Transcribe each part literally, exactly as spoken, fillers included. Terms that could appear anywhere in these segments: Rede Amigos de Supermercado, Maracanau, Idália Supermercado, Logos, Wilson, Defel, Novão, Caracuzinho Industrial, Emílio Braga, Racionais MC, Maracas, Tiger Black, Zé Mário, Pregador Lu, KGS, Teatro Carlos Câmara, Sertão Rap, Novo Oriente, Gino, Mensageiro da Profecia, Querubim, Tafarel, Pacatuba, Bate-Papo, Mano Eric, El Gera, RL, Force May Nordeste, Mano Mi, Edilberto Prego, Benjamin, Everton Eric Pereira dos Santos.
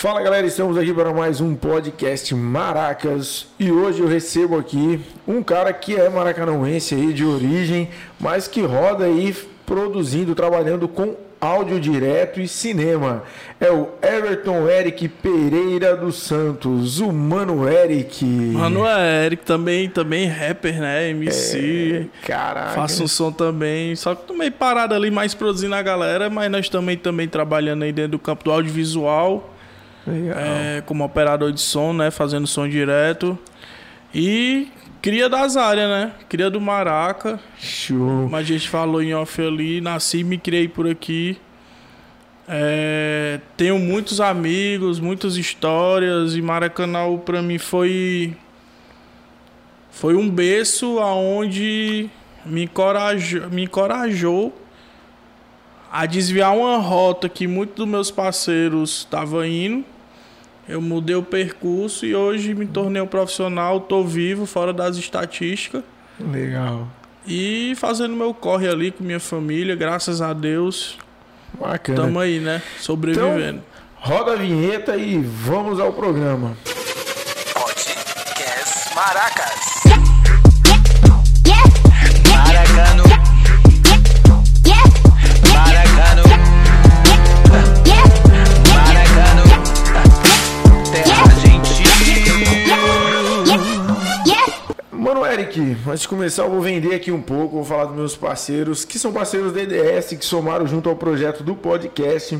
Fala galera, estamos aqui para mais um podcast Maracas e hoje eu recebo aqui um cara que é maracanauense aí de origem, mas que roda aí produzindo, trabalhando com áudio direto e cinema. É o Everton Eric Pereira dos Santos, o Mano Eric. Mano Eric também, também rapper, né? M C. É, caraca. Faço um som também, só que tô meio parado ali, mais produzindo a galera, mas nós também, também trabalhando aí dentro do campo do audiovisual. É, como operador de som, né? Fazendo som direto. E cria das áreas, né? Cria do Maraca. Show. Como a gente falou em off ali, nasci e me criei por aqui. É, tenho muitos amigos, muitas histórias. E Maracanau pra mim foi... Foi um berço aonde me encorajou, me encorajou a desviar uma rota que muitos dos meus parceiros estavam indo. Eu mudei o percurso e hoje me tornei um profissional, tô vivo, fora das estatísticas. Legal. E fazendo meu corre ali com minha família, graças a Deus. Bacana. Tamo aí, né? Sobrevivendo. Então, roda a vinheta e vamos ao programa. Podcast Maracas. Maracano. Mano Eric, antes de começar eu vou vender aqui um pouco, vou falar dos meus parceiros, que são parceiros da E D S, que somaram junto ao projeto do podcast,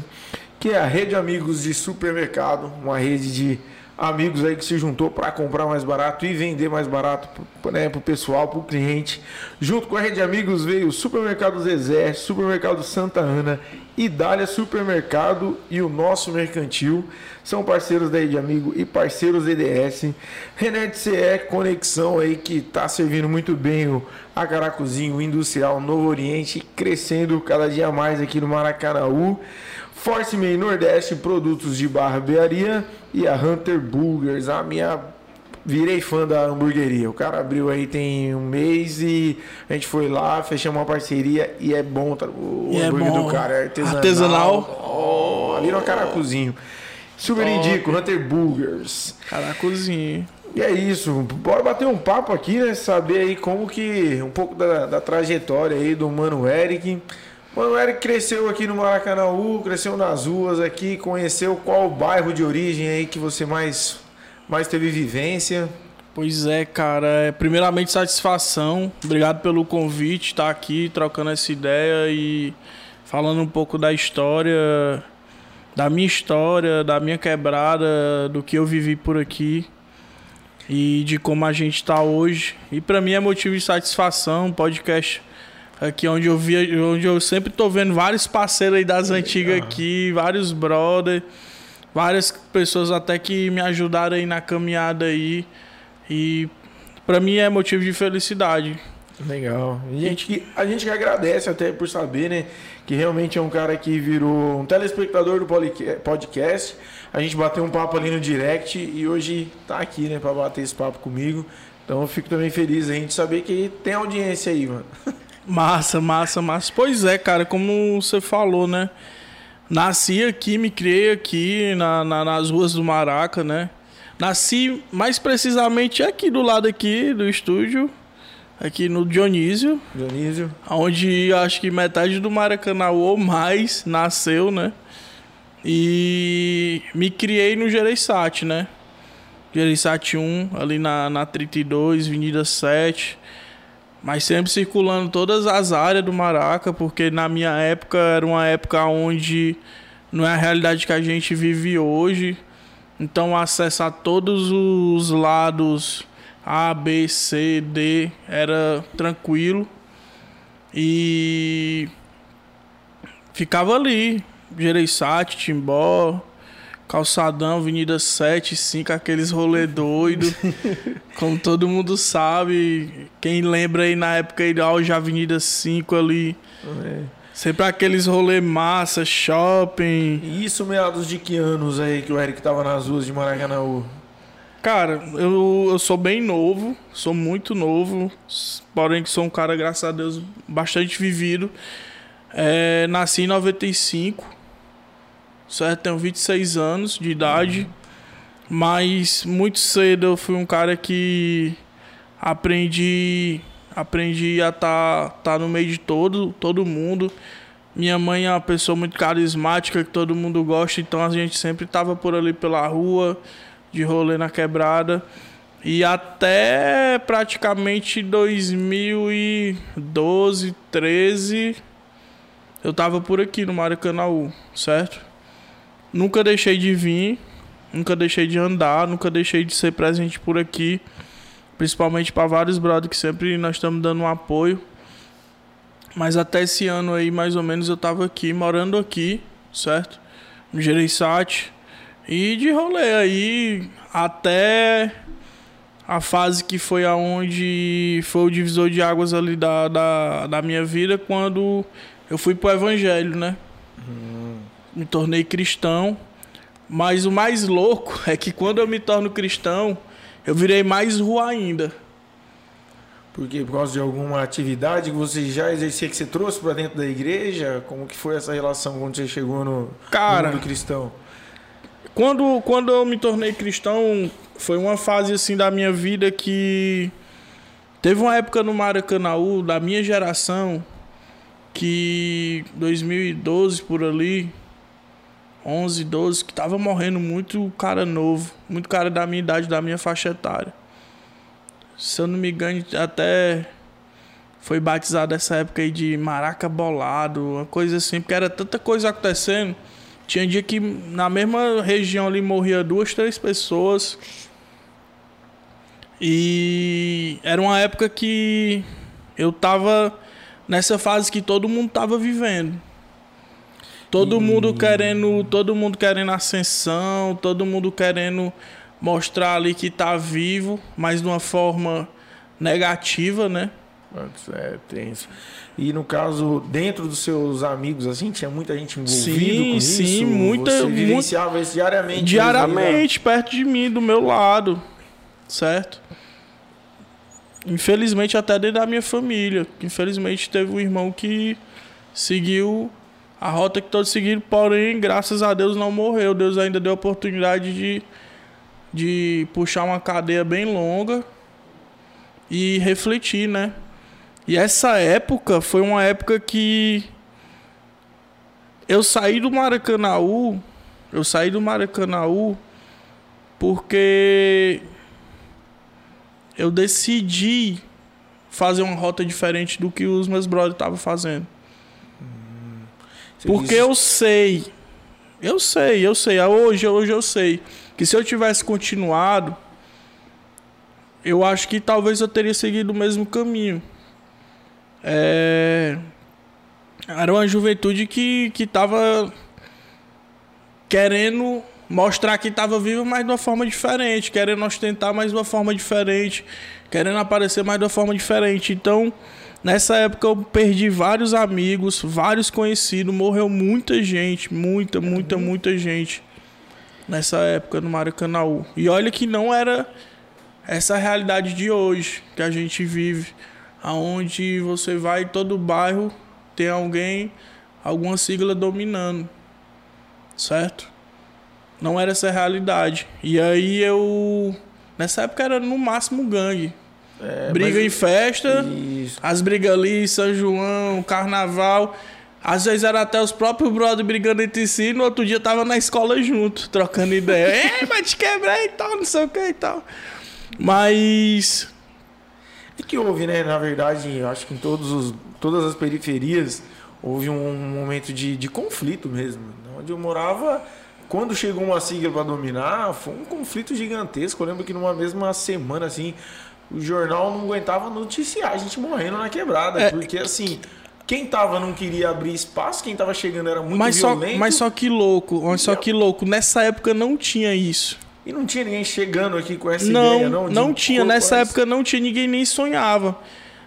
que é a Rede Amigos de Supermercado, uma rede de amigos aí que se juntou para comprar mais barato e vender mais barato, né, para o pessoal, para o cliente. Junto com a Rede de Amigos veio o Supermercado Zezé, Supermercado Santa Ana, Idália Supermercado e o Nosso Mercantil. São parceiros da Rede de Amigo e parceiros E D S. René C E, conexão aí que está servindo muito bem o a Caracuzinho Industrial, Novo Oriente, crescendo cada dia mais aqui no Maracanau. Force May Nordeste, produtos de barbearia, e a Hunter Burgers, a minha... Virei fã da hamburgueria. O cara abriu aí tem um mês e a gente foi lá, fechamos uma parceria e é bom. O e hambúrguer é bom. Do cara é artesanal. Artesanal. Oh, ali no Caracuzinho. Super oh, indico, okay. Hunter Burgers. Caracuzinho. E é isso, bora bater um papo aqui, né? Saber aí como que... Um pouco da, da trajetória aí do Mano Eric... Mano Eric cresceu aqui no Maracanau, cresceu nas ruas aqui, conheceu qual bairro de origem aí que você mais, mais teve vivência? Pois é, cara. Primeiramente, satisfação. Obrigado pelo convite, estar aqui trocando essa ideia e falando um pouco da história, da minha história, da minha quebrada, do que eu vivi por aqui e de como a gente está hoje. E para mim é motivo de satisfação, podcast... Aqui onde eu via, onde eu sempre tô vendo vários parceiros aí das antigas aqui, vários brother, várias pessoas até que me ajudaram aí na caminhada aí. E pra mim é motivo de felicidade. Legal. A gente que, a gente que agradece até por saber, né? Que realmente é um cara que virou um telespectador do podcast. A gente bateu um papo ali no direct e hoje tá aqui, né? Pra bater esse papo comigo. Então eu fico também feliz a gente saber que tem audiência aí, mano. Massa, massa, massa. Pois é, cara, como você falou, né? Nasci aqui, me criei aqui na, na, nas ruas do Maraca, né? Nasci mais precisamente aqui do lado aqui do estúdio, aqui no Dionísio. Dionísio. Onde acho que metade do Maracanã ou mais nasceu, né? E me criei no Jereissati, né? Jereissati um, ali na, na trinta e dois, Avenida sete... Mas sempre circulando todas as áreas do Maraca, porque na minha época era uma época onde não é a realidade que a gente vive hoje. Então acesso a todos os lados, A, B, C, D, era tranquilo. E ficava ali, Jereissati, Timbó... Calçadão, Avenida sete, cinco, aqueles rolê doido. Como todo mundo sabe, quem lembra aí na época ideal já Avenida cinco ali. É. Sempre aqueles rolê massa, shopping. E isso meados de que anos aí que o Eric tava nas ruas de Maracanau? Cara, eu, eu sou bem novo, sou muito novo, porém que sou um cara, graças a Deus, bastante vivido. É, nasci em noventa e cinco. certo? Tenho vinte e seis anos de idade, mas muito cedo eu fui um cara que aprendi, aprendi a estar tá, tá no meio de todo, todo mundo. Minha mãe é uma pessoa muito carismática, que todo mundo gosta, então a gente sempre estava por ali pela rua, de rolê na quebrada. E até praticamente dois mil e doze, treze, eu estava por aqui no Maracanau, certo? Nunca deixei de vir, nunca deixei de andar, nunca deixei de ser presente por aqui, principalmente para vários brothers que sempre nós estamos dando um apoio. Mas até esse ano aí, mais ou menos, eu tava aqui, morando aqui, certo? No Jereissati. E de rolê aí, até a fase que foi aonde foi o divisor de águas ali da, da, da minha vida, quando eu fui pro evangelho, né? Hum. Me tornei cristão. Mas o mais louco é que quando eu me torno cristão, eu virei mais rua ainda. Porque por causa de alguma atividade que você já exercia, que você trouxe para dentro da igreja? Como que foi essa relação quando você chegou no, Cara, no mundo cristão? Quando, quando eu me tornei cristão, foi uma fase assim da minha vida que... Teve uma época no Maracanau, da minha geração, que dois mil e doze por ali, onze, doze, que tava morrendo muito cara novo, muito cara da minha idade, da minha faixa etária. Se eu não me engano, até foi batizado essa época aí de maraca bolado, uma coisa assim, porque era tanta coisa acontecendo. Tinha dia que na mesma região ali morria duas, três pessoas. E era uma época que eu tava nessa fase que todo mundo tava vivendo. Todo hum. mundo querendo, todo mundo querendo ascensão, todo mundo querendo mostrar ali que tá vivo, mas de uma forma negativa, né? É, tenso. E no caso, dentro dos seus amigos, assim, tinha muita gente envolvida sim, com sim, isso? Sim, muita... Você vivenciava muito... isso diariamente? Diariamente, perto de mim, do meu lado, certo? Infelizmente, até dentro da minha família. Infelizmente, teve um irmão que seguiu a rota que todos seguiram, porém, graças a Deus, não morreu. Deus ainda deu a oportunidade de... de puxar uma cadeia bem longa e refletir, né? E essa época foi uma época que eu saí do Maracanau, eu saí do Maracanau porque eu decidi fazer uma rota diferente do que os meus brothers estavam fazendo. Hum, porque eu sei, eu sei, eu sei, hoje, hoje eu sei que se eu tivesse continuado, eu acho que talvez eu teria seguido o mesmo caminho. É... Era uma juventude que estava querendo mostrar que estava viva, mas de uma forma diferente, querendo ostentar mais de uma forma diferente, querendo aparecer mais de uma forma diferente. Então, nessa época eu perdi vários amigos, vários conhecidos, morreu muita gente, muita, muita, muita gente. Nessa época no Maracanau. E olha que não era essa realidade de hoje que a gente vive, aonde você vai, todo bairro tem alguém, alguma sigla dominando, certo? Não era essa realidade. E aí eu... Nessa época era no máximo gangue. É, briga mas... em festa, isso. As brigas ali, São João, Carnaval... Às vezes era até os próprios brothers brigando entre si, no outro dia tava na escola junto, trocando ideia. Ei, mas te quebrar e tal, não sei o que e tal. Mas... O que houve, né? Na verdade, acho que em todos os, todas as periferias houve um momento de, de conflito mesmo. Onde eu morava, quando chegou uma sigla para dominar, foi um conflito gigantesco. Eu lembro que numa mesma semana, assim, o jornal não aguentava noticiar a gente morrendo na quebrada. É, porque, assim... Quem tava não queria abrir espaço, quem tava chegando era muito mas violento. Só, mas só que louco, mas só que louco. Nessa época não tinha isso. E não tinha ninguém chegando aqui com essa não, ideia, não? Não tinha, nessa quase. época não tinha, ninguém nem sonhava.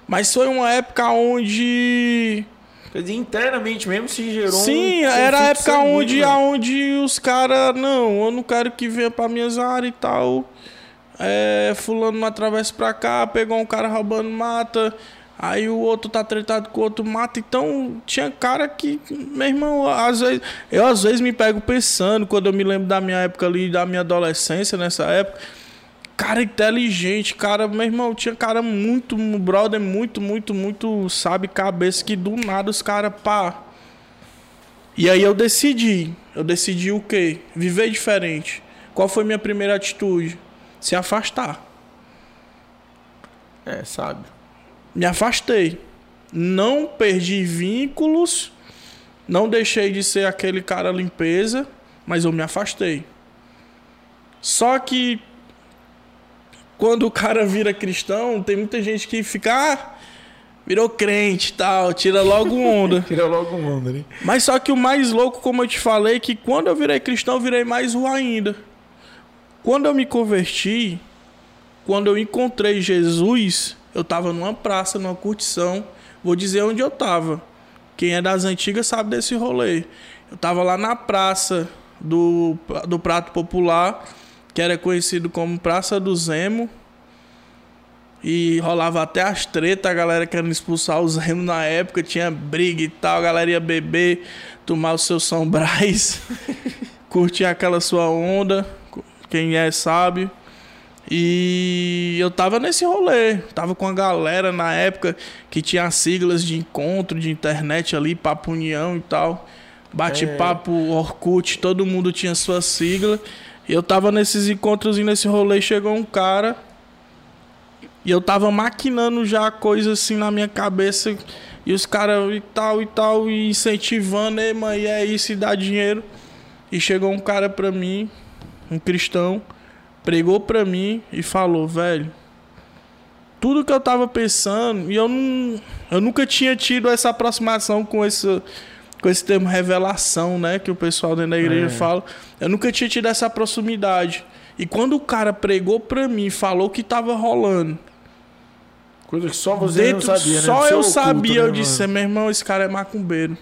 Mas foi uma época onde... Quer dizer, internamente mesmo se gerou... Sim, um era a época onde, onde os caras... Não, eu não quero que venha pra minhas áreas e tal. É, fulano não atravessa pra cá, pegou um cara roubando mata... Aí o outro tá tretado com o outro, mata. Então tinha cara que, meu irmão, às vezes, eu às vezes me pego pensando, quando eu me lembro da minha época ali, da minha adolescência nessa época, cara inteligente, cara, meu irmão, tinha cara muito, brother, muito, muito, muito sabe cabeça, que do nada os caras, pá. E aí eu decidi, eu decidi o quê? Viver diferente. Qual foi minha primeira atitude? Se afastar. É, sabe? Me afastei. Não perdi vínculos, não deixei de ser aquele cara limpeza, mas eu me afastei. Só que quando o cara vira cristão, tem muita gente que fica... Ah, virou crente e tal, tira logo onda. Tira logo onda, né? Mas só que o mais louco, como eu te falei, que quando eu virei cristão, eu virei mais ruim ainda. Quando eu me converti, quando eu encontrei Jesus, eu tava numa praça, numa curtição. Vou dizer onde eu tava. Quem é das antigas sabe desse rolê. Eu tava lá na praça do, do Prato Popular, que era conhecido como Praça do Zemo. E rolava até as tretas, a galera querendo expulsar os remos na época. Tinha briga e tal, a galera ia beber, tomar o seu São Brás, curtir aquela sua onda, quem é sabe. E eu tava nesse rolê, tava com a galera na época que tinha as siglas de encontro, de internet ali, Papo União e tal. Bate-papo, é. Orkut, todo mundo tinha sua sigla. E eu tava nesses encontros e nesse rolê chegou um cara... E eu tava maquinando já coisa assim na minha cabeça. E os caras e tal, e tal, e incentivando. Ei, mãe, é isso, e dá dinheiro. E chegou um cara pra mim, um cristão, pregou pra mim e falou, velho, tudo que eu tava pensando... E eu, não, eu nunca tinha tido essa aproximação com esse, com esse termo revelação, né? Que o pessoal dentro da igreja é. fala. Eu nunca tinha tido essa proximidade. E quando o cara pregou pra mim, falou que tava rolando... Coisa que só você Dentro, não sabia, né? Só eu oculto, sabia, né, eu disse, meu irmão, esse cara é macumbeiro.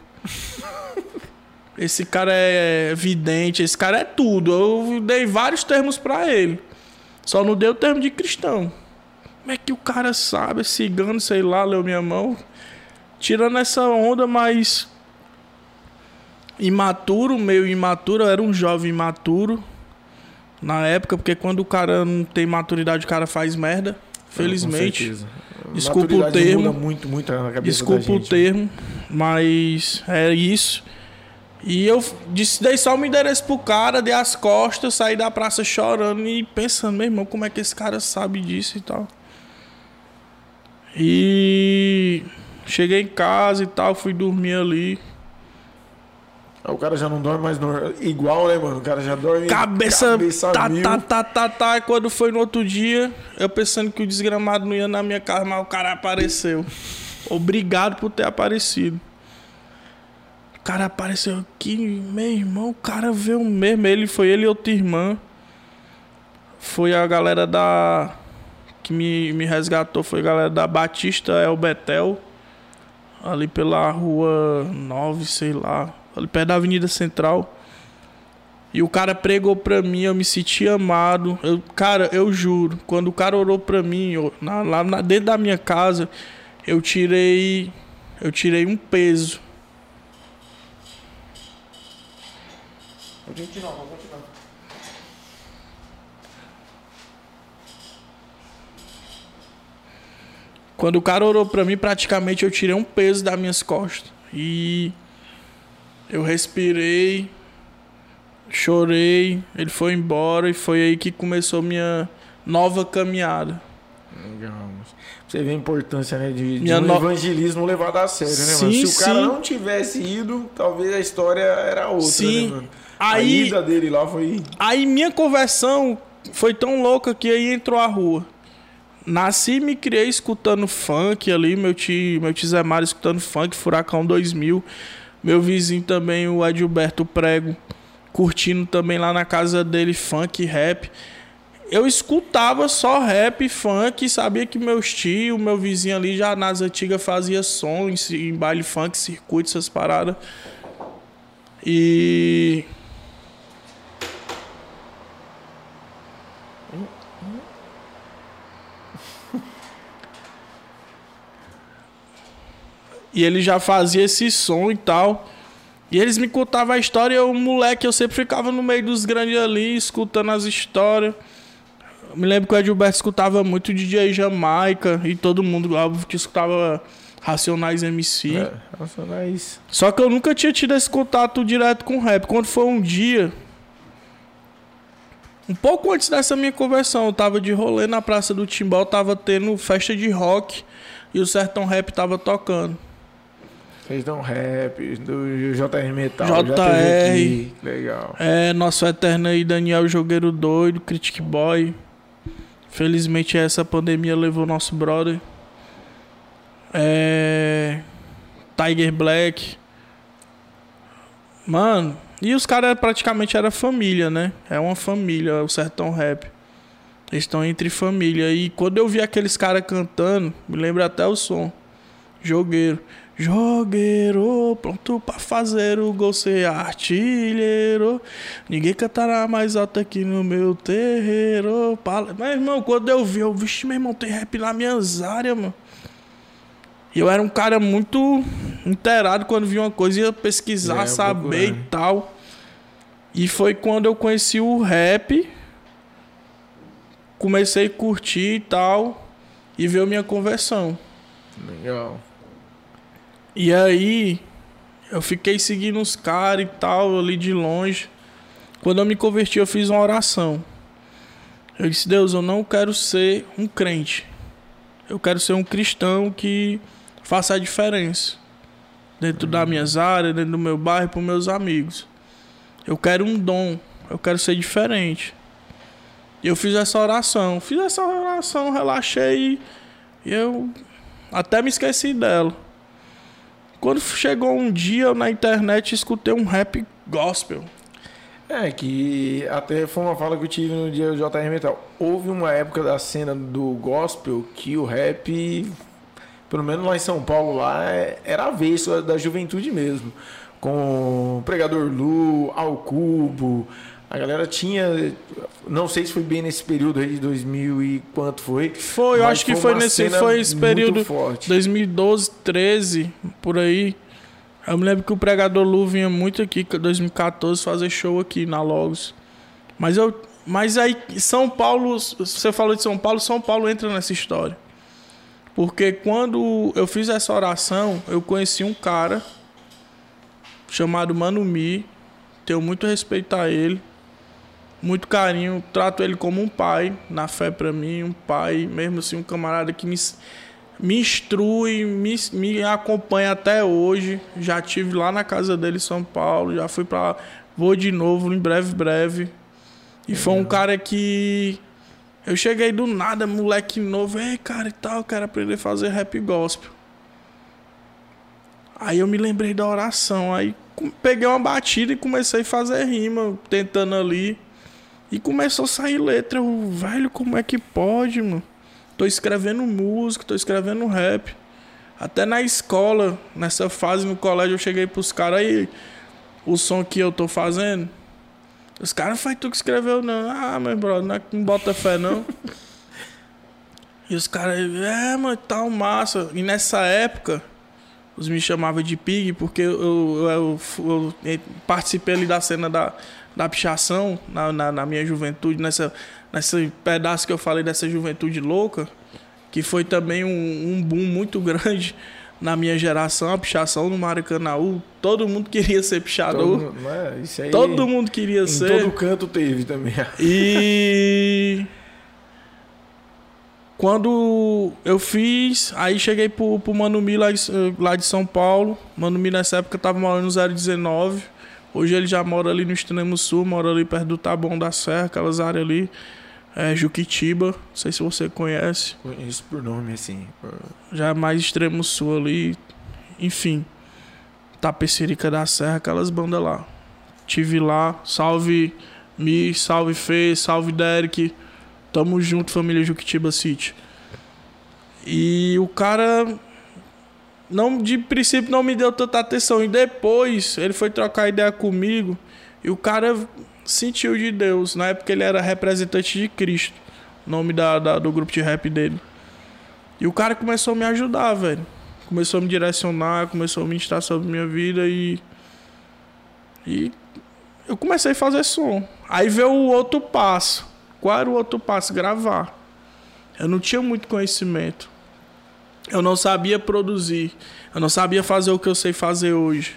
Esse cara é vidente, esse cara é tudo. Eu dei vários termos pra ele. Só não dei o termo de cristão. Como é que o cara sabe? Cigano, sei lá, leu minha mão. Tirando essa onda mais imaturo, meio imaturo. Eu era um jovem imaturo na época, porque quando o cara não tem maturidade, o cara faz merda. Felizmente. Desculpa o termo. Muda muito, muito na cabeça Desculpa da gente. o termo, mas é isso. E eu disse, dei só o um endereço pro cara, dei as costas, saí da praça chorando e pensando, meu irmão, como é que esse cara sabe disso e tal. E cheguei em casa e tal, fui dormir ali. O cara já não dorme mais no... igual, né, mano? O cara já dorme... Cabeça... cabeça tá, mil. tá, tá, tá, tá. Quando foi no outro dia, eu pensando que o desgramado não ia na minha casa, mas o cara apareceu. Obrigado por ter aparecido. O cara apareceu aqui, meu irmão, o cara veio mesmo. Ele foi ele e outra irmã. Foi a galera da... que me, me resgatou, foi a galera da Batista El Betel. Ali pela rua nove, sei lá. Ali perto da Avenida Central. E o cara pregou pra mim, eu me senti amado. Eu, cara, eu juro, quando o cara orou pra mim, eu, na, lá na, dentro da minha casa, eu tirei, eu tirei um peso. Vou continuar, vou continuar. Quando o cara orou pra mim, praticamente eu tirei um peso das minhas costas. E... eu respirei, chorei, ele foi embora e foi aí que começou minha nova caminhada. Legal. Você vê a importância, né, de, de um no... evangelismo levado a sério, né, sim, mano? Se sim. o cara não tivesse ido, talvez a história era outra, sim. né, mano? Aí, a ida dele lá foi... Aí minha conversão foi tão louca que aí entrou a rua. Nasci e me criei escutando funk ali, meu tio, meu tio Zé Mário escutando funk, Furacão dois mil... Meu vizinho também, o Edilberto Prego, curtindo também lá na casa dele funk, rap. Eu escutava só rap, funk, sabia que meus tios, meu vizinho ali já nas antigas fazia som em baile funk, circuito, essas paradas. E... E ele já fazia esse som e tal. E eles me contavam a história, e eu, moleque, eu sempre ficava no meio dos grandes ali, escutando as histórias. Eu me lembro que o Edilberto escutava muito D J Jamaica, e todo mundo, óbvio, que escutava Racionais M C. É, Racionais. Só que eu nunca tinha tido esse contato direto com o rap. Quando foi um dia, um pouco antes dessa minha conversão, eu tava de rolê na Praça do Timbó, tava tendo festa de rock, e o Sertão Rap tava tocando. Vocês dão rap, do J R Metal, J R, aqui, legal. É, nosso eterno aí, Daniel Jogueiro Doido, Critic Boy. Felizmente essa pandemia levou nosso brother. É... Tiger Black. Mano, e os caras praticamente eram família, né? É uma família, o Sertão Rap. Eles estão entre família. E quando eu vi aqueles caras cantando, me lembro até o som. Jogueiro. Jogueiro, pronto pra fazer o gol, ser artilheiro. Ninguém cantará mais alto aqui no meu terreiro. Mas, irmão, quando eu vi, eu vixe, meu irmão, tem rap na minha área, mano. E eu era um cara muito inteirado, quando via uma coisa, ia pesquisar, é, saber procurar. E tal. E foi quando eu conheci o rap. Comecei a curtir e tal. E veio minha conversão. Legal. E aí, eu fiquei seguindo os caras e tal, ali de longe. Quando eu me converti, eu fiz uma oração. Eu disse, Deus, eu não quero ser um crente. Eu quero ser um cristão que faça a diferença. Dentro das minhas áreas, dentro do meu bairro, para os meus amigos. Eu quero um dom, eu quero ser diferente. E eu fiz essa oração. Fiz essa oração, relaxei e eu até me esqueci dela. Quando chegou um dia, eu na internet escutei um rap gospel. É, que até foi uma fala que eu tive no dia do J R Metal. Houve uma época da cena do gospel que o rap, pelo menos lá em São Paulo, lá, era avesso da juventude mesmo. Com Pregador Lu, Ao Cubo. A galera tinha... Não sei se foi bem nesse período aí de dois mil e quanto foi. Foi, eu acho que foi nesse, foi esse período. dois mil e doze, treze, por aí. Eu me lembro que o Pregador Lu vinha muito aqui, em dois mil e quatorze, fazer show aqui na Logos. Mas, eu, mas aí, São Paulo... Você falou de São Paulo, São Paulo entra nessa história. Porque quando eu fiz essa oração, eu conheci um cara chamado Mano Mi. Tenho muito respeito a ele. Muito carinho, trato ele como um pai, na fé pra mim, um pai, mesmo assim um camarada que me, me instrui, me, me acompanha até hoje. Já estive lá na casa dele em São Paulo, já fui pra lá, vou de novo em breve, breve. E é. Foi um cara que eu cheguei do nada, moleque novo, ei cara e tal, eu quero aprender a fazer rap gospel. Aí eu me lembrei da oração, aí peguei uma batida e comecei a fazer rima, tentando ali. E começou a sair letra. Eu, velho, como é que pode, mano? Tô escrevendo música, tô escrevendo rap. Até na escola, nessa fase no colégio, eu cheguei pros caras aí. O som que eu tô fazendo. Os caras, foi tu que escreveu, não. Ah, meu brother, não, é, não bota fé, não. E os caras, é, mano, tá um massa. E nessa época, os me chamavam de Pig, porque eu, eu, eu, eu participei ali da cena da... da pichação, na, na, na minha juventude, nessa, nesse pedaço que eu falei dessa juventude louca, que foi também um, um boom muito grande na minha geração, a pichação no Maracanau. Todo mundo queria ser pichador. Todo, mas isso aí, todo mundo queria em ser. Em todo canto teve também. E quando eu fiz, aí cheguei pro, pro Mano Mi lá, lá de São Paulo. Mano Mi nessa época tava morando no zero dezenove. Hoje ele já mora ali no extremo sul, mora ali perto do Taboão da Serra, aquelas áreas ali, é, Juquitiba, não sei se você conhece. Conheço por nome, assim. Por... Já é mais extremo sul ali, enfim, Tapecerica da Serra, aquelas bandas lá. Tive lá, salve Mi, salve Fê, salve Derek, tamo junto, família Juquitiba City. E o cara... Não, de princípio não me deu tanta atenção. E depois ele foi trocar ideia comigo. E o cara sentiu de Deus. Na época ele era representante de Cristo. O nome da, da, do grupo de rap dele. E o cara começou a me ajudar, velho. começou a me direcionar, começou a me instar sobre minha vida e... E eu comecei a fazer som. Aí veio o outro passo. Qual era o outro passo? Gravar. Eu não tinha muito conhecimento. Eu não sabia produzir. Eu não sabia fazer o que eu sei fazer hoje.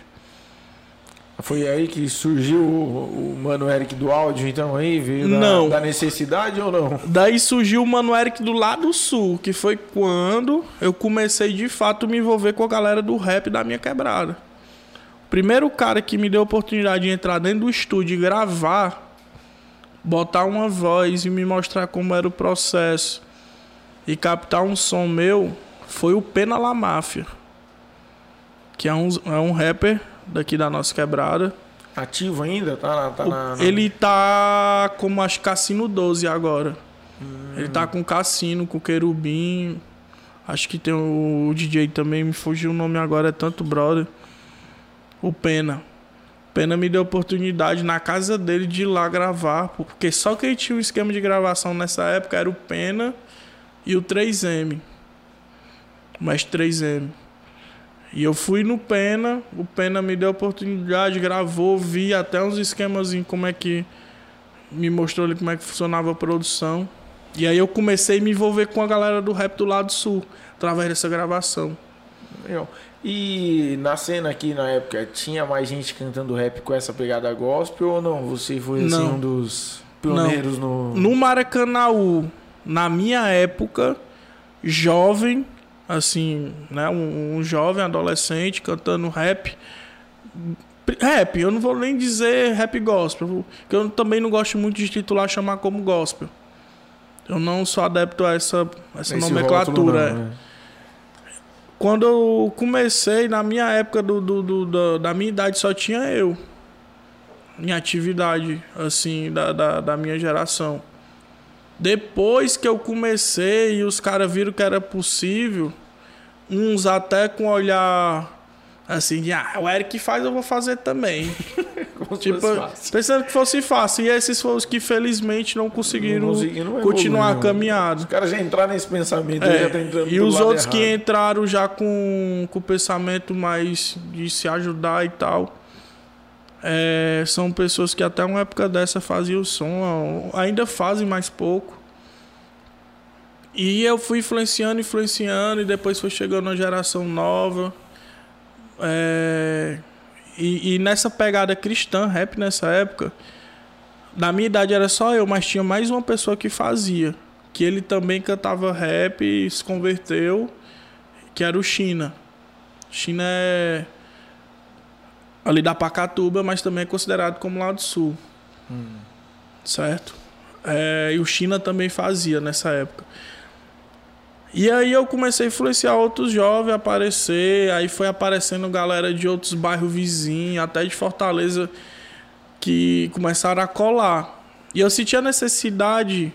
Foi aí que surgiu o, o Mano Eric do áudio, então, aí? Veio não. Da, da necessidade ou não? Daí surgiu o Mano Eric do lado sul, que foi quando eu comecei, de fato, me envolver com a galera do rap da minha quebrada. O primeiro cara que me deu a oportunidade de entrar dentro do estúdio e gravar, botar uma voz e me mostrar como era o processo e captar um som meu, foi o Pena La Máfia, que é um, é um rapper... daqui da nossa quebrada. Ativo ainda? Tá, tá na, na... Ele tá como acho Cassino doze agora. Hum. Ele tá com Cassino, com Querubim. Acho que tem o D J também, me fugiu o nome agora, é tanto brother. O Pena. Pena me deu a oportunidade na casa dele de ir lá gravar, porque só quem tinha um esquema de gravação nessa época era o Pena e o três M. Mas três M. E eu fui no Pena, o Pena me deu a oportunidade, gravou, vi até uns esquemas em como é que... Me mostrou ali como é que funcionava a produção. E aí eu comecei a me envolver com a galera do rap do lado sul, através dessa gravação. Legal. E na cena aqui, na época, tinha mais gente cantando rap com essa pegada gospel ou não? Você foi assim, um dos pioneiros no... No Maracanau, na minha época, jovem... Assim, né, um, um jovem adolescente cantando rap. Rap, eu não vou nem dizer rap gospel, porque eu também não gosto muito de titular, chamar como gospel. Eu não sou adepto a essa, essa nomenclatura. Não, né? Quando eu comecei, na minha época, do, do, do, do, da minha idade, só tinha eu. Minha atividade, assim, da, da, da minha geração. Depois que eu comecei e os caras viram que era possível, uns até com olhar assim, de, ah, o Eric faz, eu vou fazer também. Tipo, pensando que fosse fácil. E esses foram os que felizmente não conseguiram não, não, não continuar a caminhada. Os caras já entraram nesse pensamento. É, já tá entrando e os outros errado. Que entraram já com, com o pensamento mais de se ajudar e tal. É, são pessoas que até uma época dessa faziam o som, ainda fazem mais pouco. E eu fui influenciando, influenciando, e depois foi chegando uma geração nova. É, e, e nessa pegada cristã, rap nessa época, na minha idade era só eu, mas tinha mais uma pessoa que fazia, que ele também cantava rap e se converteu, que era o China. China é... ali da Pacatuba, mas também é considerado como lado sul. Hum. Certo? É, e o China também fazia nessa época. E aí eu comecei a influenciar outros jovens a aparecer, aí foi aparecendo galera de outros bairros vizinhos, até de Fortaleza, que começaram a colar. E eu senti a necessidade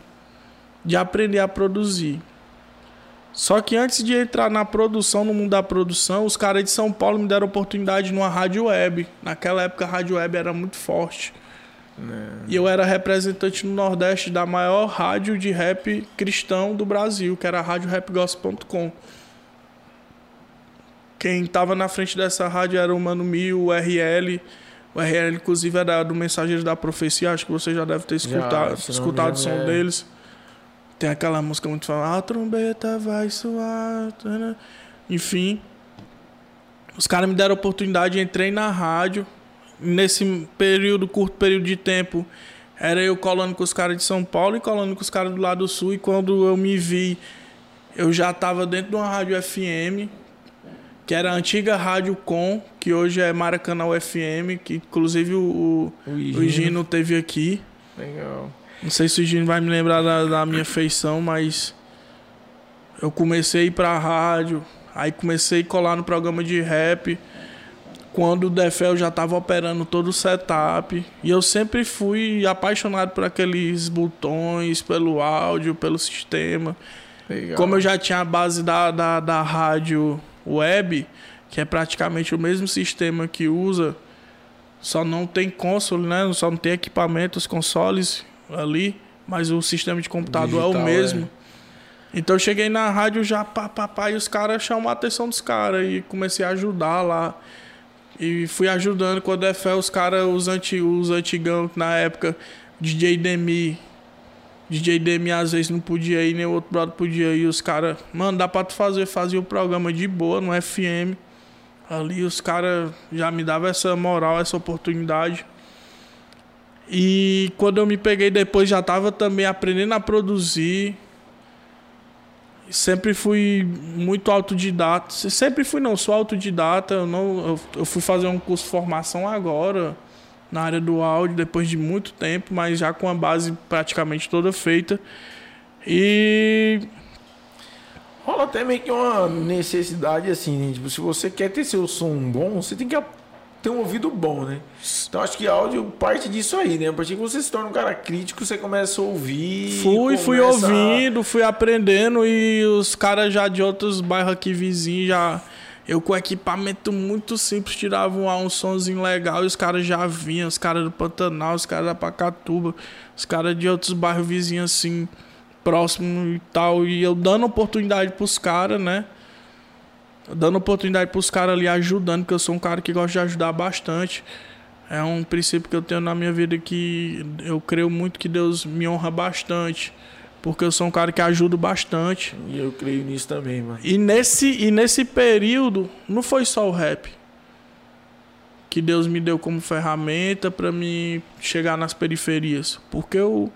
de aprender a produzir. Só que antes de entrar na produção, no mundo da produção, os caras de São Paulo me deram oportunidade numa rádio web. Naquela época a rádio web era muito forte. É. E eu era representante no Nordeste da maior rádio de rap cristão do Brasil, que era a rádio rap gospel ponto com. Quem estava na frente dessa rádio era o Mano Mi, o R L. O R L, inclusive, era do Mensageiro da Profecia, acho que você já deve ter escutado, já, escutado o som é. deles. Tem aquela música muito famosa, a trombeta vai soar... Enfim, os caras me deram a oportunidade, entrei na rádio. Nesse período, curto período de tempo, era eu colando com os caras de São Paulo e colando com os caras do lado sul. E quando eu me vi, eu já estava dentro de uma rádio F M, que era a antiga Rádio Com, que hoje é Maracanau F M, que inclusive o, o, o Gino teve aqui. Legal. Não sei se o Gino vai me lembrar da, da minha feição, mas eu comecei a ir pra rádio, aí comecei a colar no programa de rap, quando o Defel já tava operando todo o setup. E eu sempre fui apaixonado por aqueles botões, pelo áudio, pelo sistema. Legal. Como eu já tinha a base da, da, da rádio web, que é praticamente o mesmo sistema que usa, só não tem console, né? Só não tem equipamento, os consoles ali, mas o sistema de computador digital, é o mesmo. É. Então eu cheguei na rádio já, pá, pá, pá, e os caras chamaram a atenção dos caras e comecei a ajudar lá. E fui ajudando, quando é fé, os caras, os, anti, os antigão, na época, D J Demi. D J Demi às vezes não podia ir, nem o outro brother podia ir. Os caras, mano, dá pra tu fazer, fazia o programa de boa no F M. Ali os caras já me davam essa moral, essa oportunidade. E quando eu me peguei depois, já tava também aprendendo a produzir. Sempre fui muito autodidata. Sempre fui, não, sou autodidata. Eu, não, eu, eu fui fazer um curso de formação agora, na área do áudio, depois de muito tempo, mas já com a base praticamente toda feita. E... rola até meio que uma necessidade, assim, né? Tipo, se você quer ter seu som bom, você tem que ter um ouvido bom, né? Então acho que áudio parte disso aí, né? A partir que você se torna um cara crítico, você começa a ouvir... Fui, fui ouvindo, a... fui aprendendo, e os caras já de outros bairros aqui vizinhos já... Eu com equipamento muito simples tirava um, um somzinho legal, e os caras já vinham, os caras do Pantanal, os caras da Pacatuba, os caras de outros bairros vizinhos assim, próximo e tal, e eu dando oportunidade pros caras, né? Dando oportunidade pros caras ali, ajudando, porque eu sou um cara que gosta de ajudar bastante. É um princípio que eu tenho na minha vida, que eu creio muito que Deus me honra bastante. Porque eu sou um cara que ajudo bastante. E eu creio nisso também, mano. E nesse, e nesse período, não foi só o rap que Deus me deu como ferramenta pra me chegar nas periferias. Porque eu,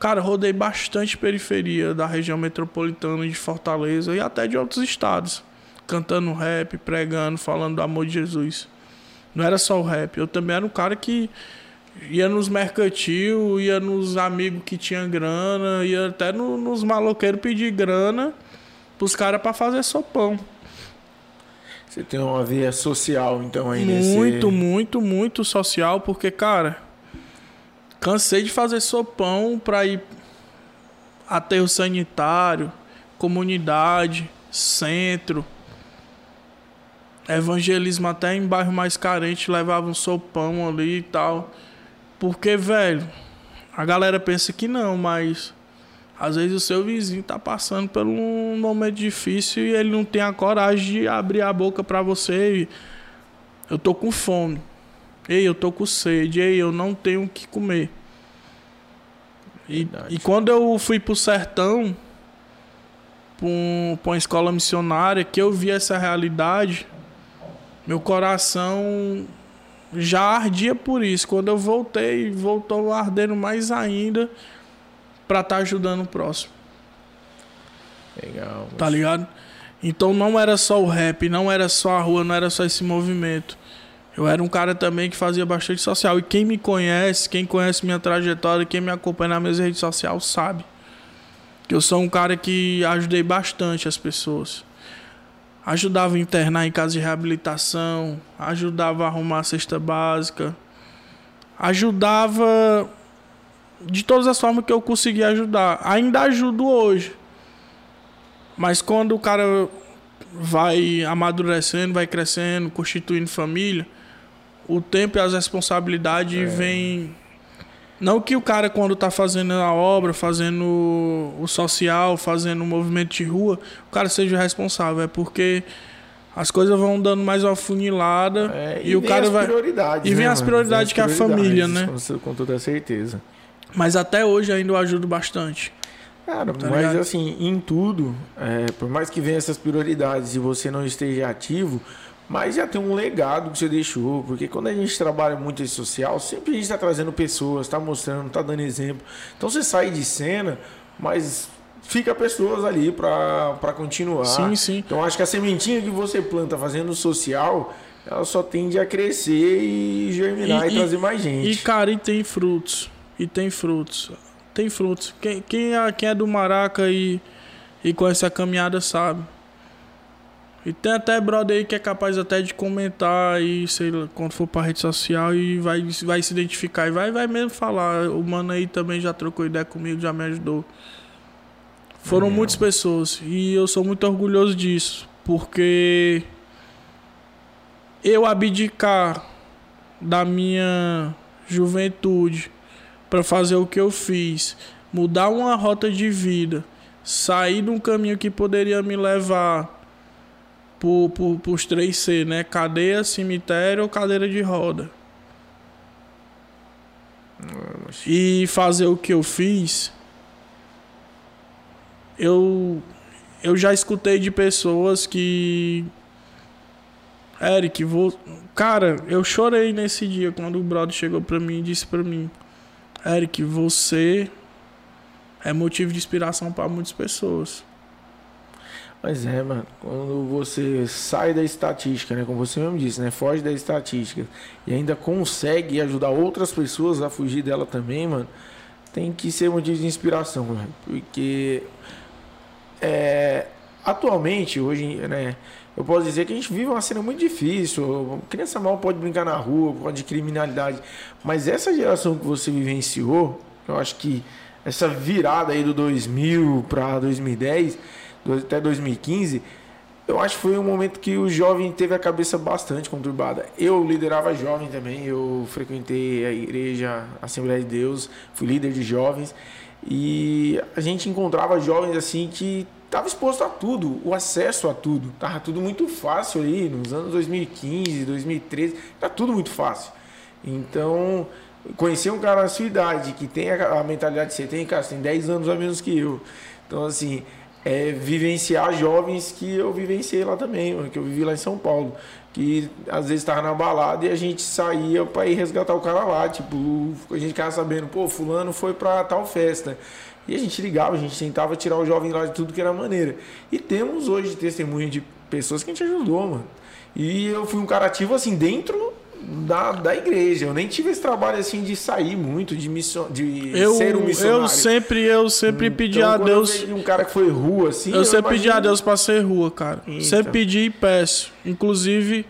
cara, rodei bastante periferia da região metropolitana de Fortaleza e até de outros estados. Cantando rap, pregando, falando do amor de Jesus. Não era só o rap. Eu também era um cara que... ia nos mercantil, ia nos amigos que tinham grana, ia até no, nos maloqueiros pedir grana pros caras pra fazer sopão. Você tem uma veia social, então, aí nesse... Muito, muito, muito social, porque, cara, cansei de fazer sopão pra ir aterro sanitário, comunidade, centro... Evangelismo até em bairro mais carente, levava um sopão ali e tal... Porque, velho, a galera pensa que não, mas às vezes o seu vizinho tá passando por um momento difícil e ele não tem a coragem de abrir a boca pra você. E, eu tô com fome. Ei, eu tô com sede. Ei, eu não tenho o que comer. E, e quando eu fui pro sertão, pra, um, pra uma escola missionária, que eu vi essa realidade, meu coração... já ardia por isso. Quando eu voltei, voltou ardendo mais ainda pra estar tá ajudando o próximo. Legal. Tá ligado? Então não era só o rap, não era só a rua, não era só esse movimento. Eu era um cara também que fazia bastante social. E quem me conhece, quem conhece minha trajetória, quem me acompanha nas minhas redes sociais sabe que eu sou um cara que ajudei bastante as pessoas. Ajudava a internar em casa de reabilitação, ajudava a arrumar a cesta básica, ajudava de todas as formas que eu conseguia ajudar. Ainda ajudo hoje. Mas quando o cara vai amadurecendo, vai crescendo, constituindo família, o tempo e as responsabilidades é. vêm... Não que o cara, quando tá fazendo a obra, fazendo o social, fazendo o movimento de rua, o cara seja responsável. É porque as coisas vão dando mais uma funilada. É, e, e o cara vai... E vem, né, as prioridades, que é a família, né? Com toda certeza. Mas até hoje ainda eu ajudo bastante. Cara, tá mas ligado? Assim, em tudo, é, por mais que venham essas prioridades e você não esteja ativo... Mas já tem um legado que você deixou, porque quando a gente trabalha muito em social, sempre a gente está trazendo pessoas, está mostrando, está dando exemplo. Então você sai de cena, mas fica pessoas ali para continuar. Sim, sim. Então acho que a sementinha que você planta fazendo social, ela só tende a crescer e germinar e, e trazer e, mais gente. E cara, e tem frutos, e tem frutos, tem frutos. Quem, quem, é, quem é do Maraca e, e conhece a caminhada sabe. E tem até brother aí que é capaz até de comentar e, sei lá, quando for pra rede social e vai, vai se identificar e vai, vai mesmo falar. O mano aí também já trocou ideia comigo, já me ajudou. Foram Meu. muitas pessoas e eu sou muito orgulhoso disso, porque eu abdicar da minha juventude pra fazer o que eu fiz, mudar uma rota de vida, sair de um caminho que poderia me levar por, por, por os três C, né? Cadeia, cemitério ou cadeira de roda. E fazer o que eu fiz, eu, eu já escutei de pessoas que... Eric, vou... Cara, eu chorei nesse dia quando o brother chegou pra mim e disse pra mim: Eric, você é motivo de inspiração pra muitas pessoas. Mas é, mano, quando você sai da estatística, né? Como você mesmo disse, né? Foge da estatística e ainda consegue ajudar outras pessoas a fugir dela também, mano, tem que ser motivo de inspiração, mano. Porque é, atualmente, hoje, né, eu posso dizer que a gente vive uma cena muito difícil. Criança mal pode brincar na rua, pode criminalidade. Mas essa geração que você vivenciou, eu acho que essa virada aí do dois mil para dois mil e dez, até dois mil e quinze, eu acho que foi um momento que o jovem teve a cabeça bastante conturbada. Eu liderava jovem também, eu frequentei a igreja, a Assembleia de Deus, fui líder de jovens. E a gente encontrava jovens assim que estava exposto a tudo, o acesso a tudo. Tava tudo muito fácil aí, nos anos dois mil e quinze, dois mil e treze, tá tudo muito fácil. Então, conhecer um cara na sua idade, que tem a mentalidade que você tem, cara, você tem dez anos a menos que eu. Então, assim, é vivenciar jovens que eu vivenciei lá também, que eu vivi lá em São Paulo. Que às vezes tava na balada e a gente saía para ir resgatar o cara lá, tipo, a gente ficava sabendo, pô, fulano foi para tal festa. E a gente ligava, a gente tentava tirar o jovem lá de tudo que era maneira. E temos hoje testemunho de pessoas que a gente ajudou, mano. E eu fui um cara ativo, assim, dentro da, da igreja. Eu nem tive esse trabalho, assim, de sair muito, de, mission, de eu, ser um missionário. Eu sempre, eu sempre então, pedi a Deus... Eu um cara que foi rua, assim... Eu, eu sempre imagino... pedi a Deus pra ser rua, cara. Então. Sempre pedi e peço. Inclusive,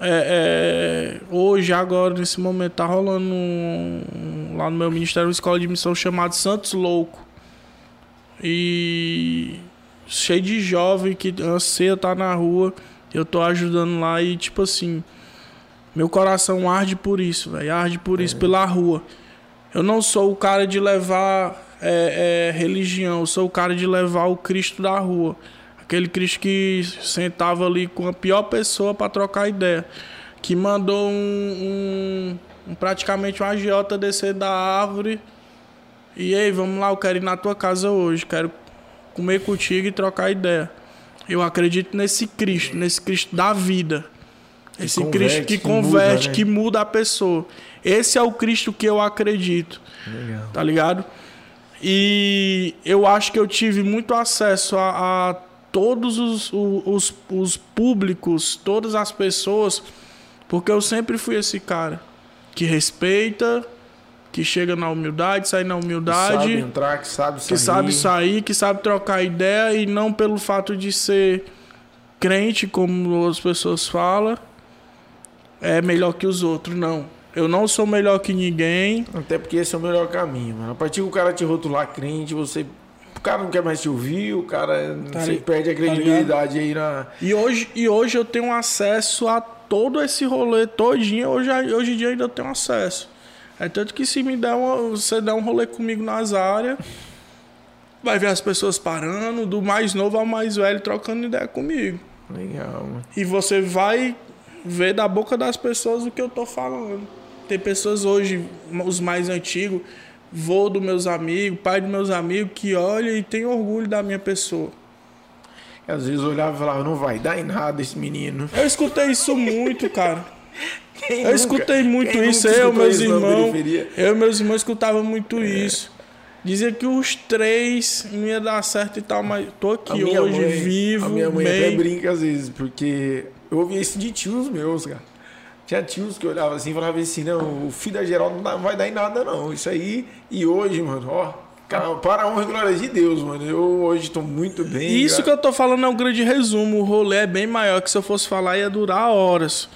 é, é, hoje, agora, nesse momento, tá rolando um, lá no meu ministério uma escola de missão chamada Santos Louco. E... cheio de jovem que anseia tá na rua. Eu tô ajudando lá e, tipo assim... meu coração arde por isso, velho. Arde por é. isso, pela rua. Eu não sou o cara de levar é, é, religião. Eu sou o cara de levar o Cristo da rua. Aquele Cristo que sentava ali com a pior pessoa para trocar ideia. Que mandou um, um, um praticamente um agiota descer da árvore. E ei, vamos lá, eu quero ir na tua casa hoje. Quero comer contigo e trocar ideia. Eu acredito nesse Cristo, nesse Cristo da vida. Esse converte, Cristo que converte, que muda, né? Que muda a pessoa. Esse é o Cristo que eu acredito. Legal. Tá ligado? E eu acho que eu tive muito acesso a, a todos os, os, os públicos, todas as pessoas, porque eu sempre fui esse cara que respeita, que chega na humildade, sai na humildade. Que sabe entrar, que sabe sair. Que sabe sair, que sabe trocar ideia e não pelo fato de ser crente, como as pessoas falam. É melhor que os outros, não. Eu não sou melhor que ninguém. Até porque esse é o melhor caminho, mano. A partir do cara te rotular crente, você... o cara não quer mais te ouvir, o cara... Tá, você perde a credibilidade, tá aí na... E hoje, e hoje eu tenho acesso a todo esse rolê todinho. Hoje, hoje em dia ainda eu tenho acesso. É tanto que se me der uma, você der um rolê comigo nas áreas, vai ver as pessoas parando, do mais novo ao mais velho, trocando ideia comigo. Legal, mano. E você vai... ver da boca das pessoas o que eu tô falando. Tem pessoas hoje, os mais antigos, vô dos meus amigos, pai dos meus amigos, que olha e tem orgulho da minha pessoa. E às vezes olhava e falava, não vai dar em nada esse menino. Eu escutei isso muito, cara. Quem eu nunca, escutei muito isso, eu, meus irmãos. Eu e meus irmãos escutavam muito é. isso. Dizia que os três não ia dar certo e tal, mas tô aqui hoje, mãe, vivo. A minha mãe meio... até brinca às vezes, porque... eu ouvia isso de tios meus, cara. Tinha tios que olhavam assim e falavam assim, não, o filho da Geraldo não vai dar em nada, não. Isso aí, e hoje, mano, ó, cara, para a honra e glória de Deus, mano. Eu hoje tô muito bem. Isso, cara, que eu tô falando é um grande resumo. O rolê é bem maior, que se eu fosse falar ia durar horas.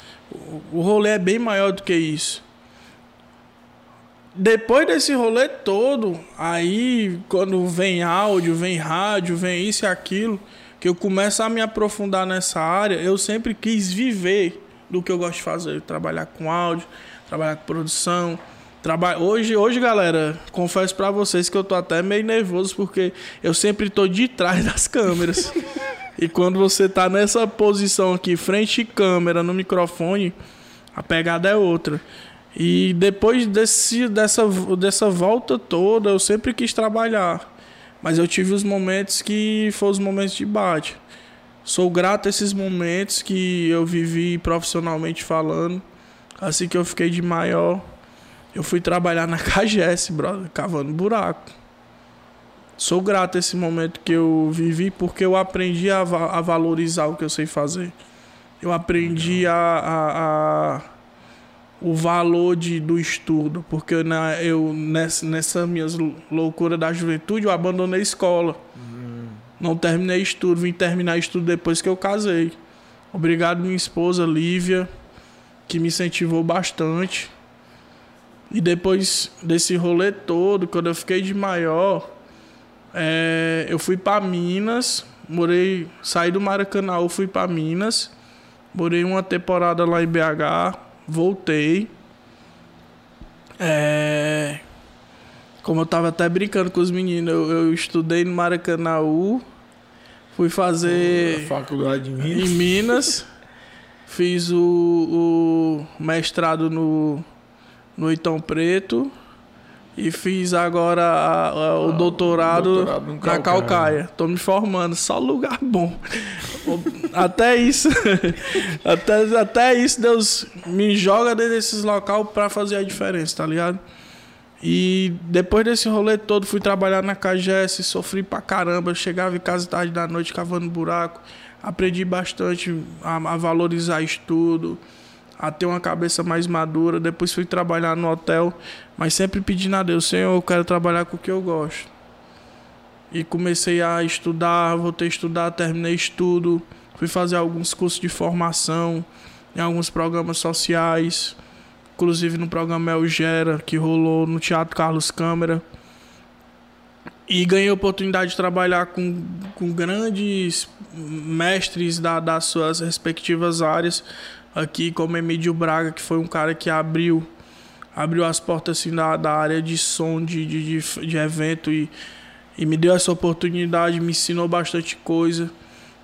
O rolê é bem maior do que isso. Depois desse rolê todo, aí, quando vem áudio, vem rádio, vem isso e aquilo... que eu começo a me aprofundar nessa área, eu sempre quis viver do que eu gosto de fazer. Trabalhar com áudio, trabalhar com produção, Traba... Hoje, hoje, galera, confesso pra vocês que eu tô até meio nervoso, porque eu sempre tô de trás das câmeras. E quando você tá nessa posição aqui, frente câmera, no microfone, a pegada é outra. E depois desse, dessa, dessa volta toda, eu sempre quis trabalhar. Mas eu tive os momentos que foram os momentos de bate. Sou grato a esses momentos que eu vivi profissionalmente falando. Assim que eu fiquei de maior, eu fui trabalhar na K G S, brother, cavando buraco. Sou grato a esse momento que eu vivi, porque eu aprendi a, va- a valorizar o que eu sei fazer. Eu aprendi a... a, a o valor de, do estudo, porque na, eu, nessa, nessa minha loucura da juventude, eu abandonei a escola. Uhum. Não terminei estudo, vim terminar estudo depois que eu casei. Obrigado minha esposa, Lívia, que me incentivou bastante. E depois desse rolê todo, quando eu fiquei de maior, é, eu fui para Minas, morei, saí do Maracanau, fui para Minas, morei uma temporada lá em B H, voltei, é... como eu tava até brincando com os meninos, eu, eu estudei no Maracanau, fui fazer a faculdade em Minas, em Minas. Fiz o, o mestrado no, no Itão Preto e fiz agora a, a, o ah, doutorado, doutorado na Calcaia. Calcaia. Tô me formando, só lugar bom. Até isso, até, até isso Deus me joga dentro desses locais pra fazer a diferença, tá ligado? E depois desse rolê todo, fui trabalhar na K G S, sofri pra caramba. Eu chegava em casa tarde da noite cavando buraco. Aprendi bastante a, a valorizar estudo, a ter uma cabeça mais madura. Depois fui trabalhar no hotel, mas sempre pedindo a Deus: Senhor, eu quero trabalhar com o que eu gosto. E comecei a estudar, voltei a estudar, terminei estudo, fui fazer alguns cursos de formação em alguns programas sociais, inclusive no programa El Gera, que rolou no Teatro Carlos Câmara. E ganhei a oportunidade de trabalhar com, com grandes mestres da, das suas respectivas áreas, aqui como Emílio Braga, que foi um cara que abriu, abriu as portas assim, da, da área de som, de, de, de, de evento, e E me deu essa oportunidade, me ensinou bastante coisa.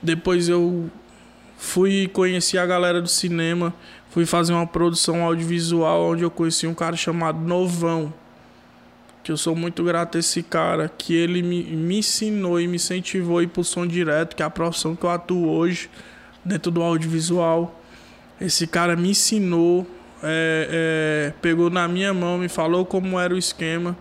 Depois eu fui conhecer a galera do cinema, fui fazer uma produção audiovisual, onde eu conheci um cara chamado Novão, que eu sou muito grato a esse cara, que ele me, me ensinou e me incentivou a ir pro som direto, que é a profissão que eu atuo hoje, dentro do audiovisual. Esse cara me ensinou, é, é, pegou na minha mão, me falou como era o esquema.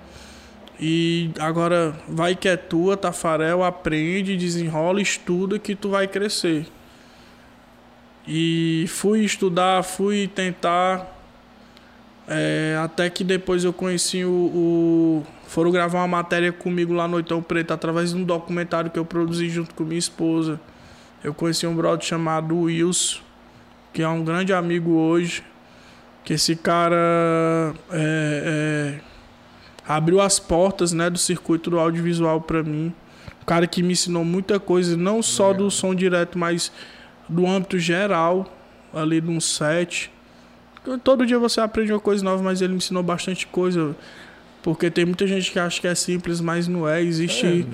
E agora, vai que é tua, Tafarel, aprende, desenrola, estuda que tu vai crescer. E fui estudar, fui tentar, é, até que depois eu conheci o, o... Foram gravar uma matéria comigo lá no Itão Preto, através de um documentário que eu produzi junto com minha esposa. Eu conheci um brother chamado Wilson, que é um grande amigo hoje, que esse cara... É, é, abriu as portas, né, do circuito do audiovisual para mim. Um cara que me ensinou muita coisa, não só do som direto, mas do âmbito geral, ali de um set. Todo dia você aprende uma coisa nova, mas ele me ensinou bastante coisa. Porque tem muita gente que acha que é simples, mas não é. Existe,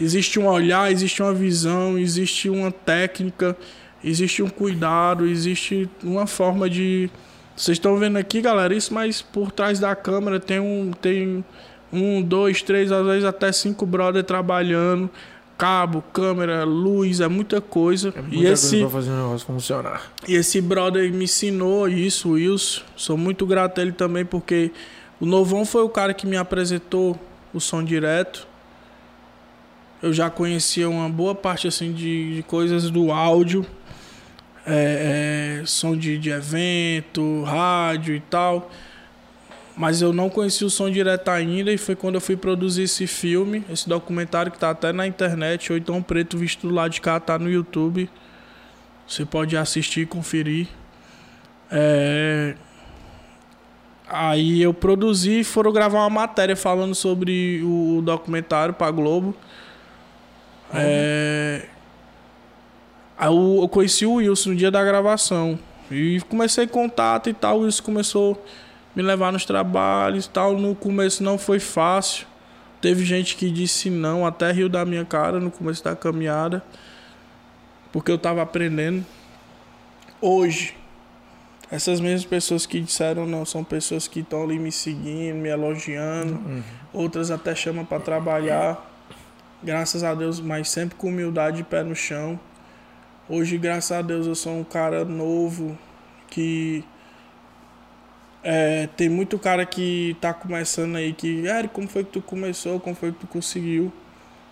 existe um olhar, existe uma visão, existe uma técnica, existe um cuidado, existe uma forma de... Vocês estão vendo aqui, galera, isso, mas por trás da câmera tem um, tem um, dois, três, às vezes até cinco brother trabalhando. Cabo, câmera, luz, é muita coisa. É muita e coisa esse, pra fazer o negócio funcionar. E esse brother me ensinou isso, Wilson. Sou muito grato a ele também, porque o Novão foi o cara que me apresentou o som direto. Eu já conhecia uma boa parte assim, de, de coisas do áudio. É, é, som de, de evento, rádio e tal, mas eu não conheci o som direto ainda, e foi quando eu fui produzir esse filme, esse documentário que tá até na internet, O Itão Preto Visto do Lado de Cá, tá no YouTube, você pode assistir e conferir. É... Aí eu produzi e foram gravar uma matéria falando sobre o documentário pra Globo. Uhum. É... Eu conheci o Wilson no dia da gravação e comecei contato e tal. O Wilson começou me levar nos trabalhos e tal. No começo não foi fácil. Teve gente que disse não, até riu da minha cara no começo da caminhada, porque eu tava aprendendo. Hoje, essas mesmas pessoas que disseram não são pessoas que estão ali me seguindo, me elogiando. Uhum. Outras até chamam para trabalhar. Graças a Deus, mas sempre com humildade e pé no chão. Hoje, graças a Deus, eu sou um cara novo que... É, tem muito cara que tá começando aí que... Ah, como foi que tu começou? Como foi que tu conseguiu?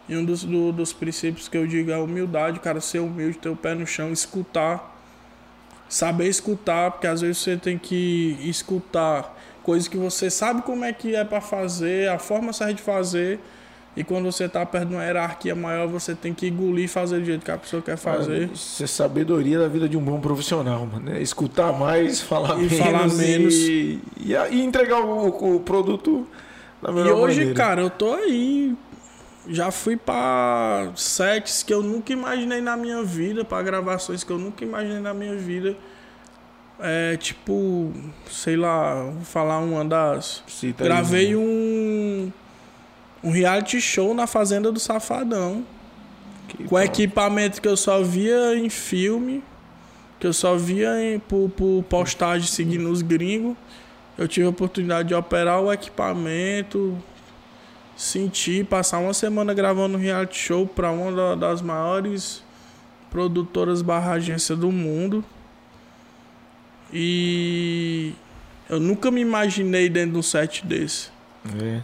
E um dos, do, dos princípios que eu digo é a humildade, cara. Ser humilde, ter o pé no chão, escutar. Saber escutar, porque às vezes você tem que escutar coisas que você sabe como é que é pra fazer, a forma certa de fazer... E quando você tá perto de uma hierarquia maior, você tem que engolir e fazer do jeito que a pessoa quer fazer. Ah, isso é sabedoria da vida de um bom profissional, mano. É escutar mais, falar e menos. Falar menos. E, e, e entregar o, o produto da melhor maneira. E hoje, maneira. Cara, eu tô aí. Já fui pra sets que eu nunca imaginei na minha vida, pra gravações que eu nunca imaginei na minha vida. É tipo, sei lá, vou falar uma das. Cita Gravei aí, um. Um reality show na Fazenda do Safadão. Que com bom. Equipamento que eu só via em filme, que eu só via em, por, por postagem seguindo os gringos. Eu tive a oportunidade de operar o equipamento, sentir, passar uma semana gravando um reality show para uma das maiores produtoras barra agência do mundo. E eu nunca me imaginei dentro de um set desse. É.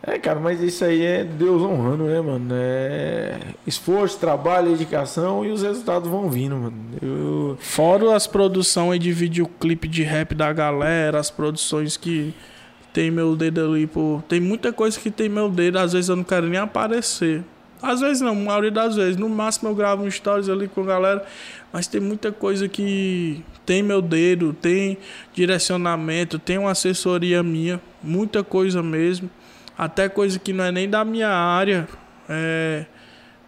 É, cara, mas isso aí é Deus honrando, né, mano? É esforço, trabalho, dedicação e os resultados vão vindo, mano. Eu... Fora as produções de videoclipe de rap da galera, as produções que tem meu dedo ali, pô. Tem muita coisa que tem meu dedo, às vezes eu não quero nem aparecer. Às vezes não, a maioria das vezes. No máximo eu gravo um stories ali com a galera, mas tem muita coisa que tem meu dedo, tem direcionamento, tem uma assessoria minha, muita coisa mesmo. Até coisa que não é nem da minha área, é,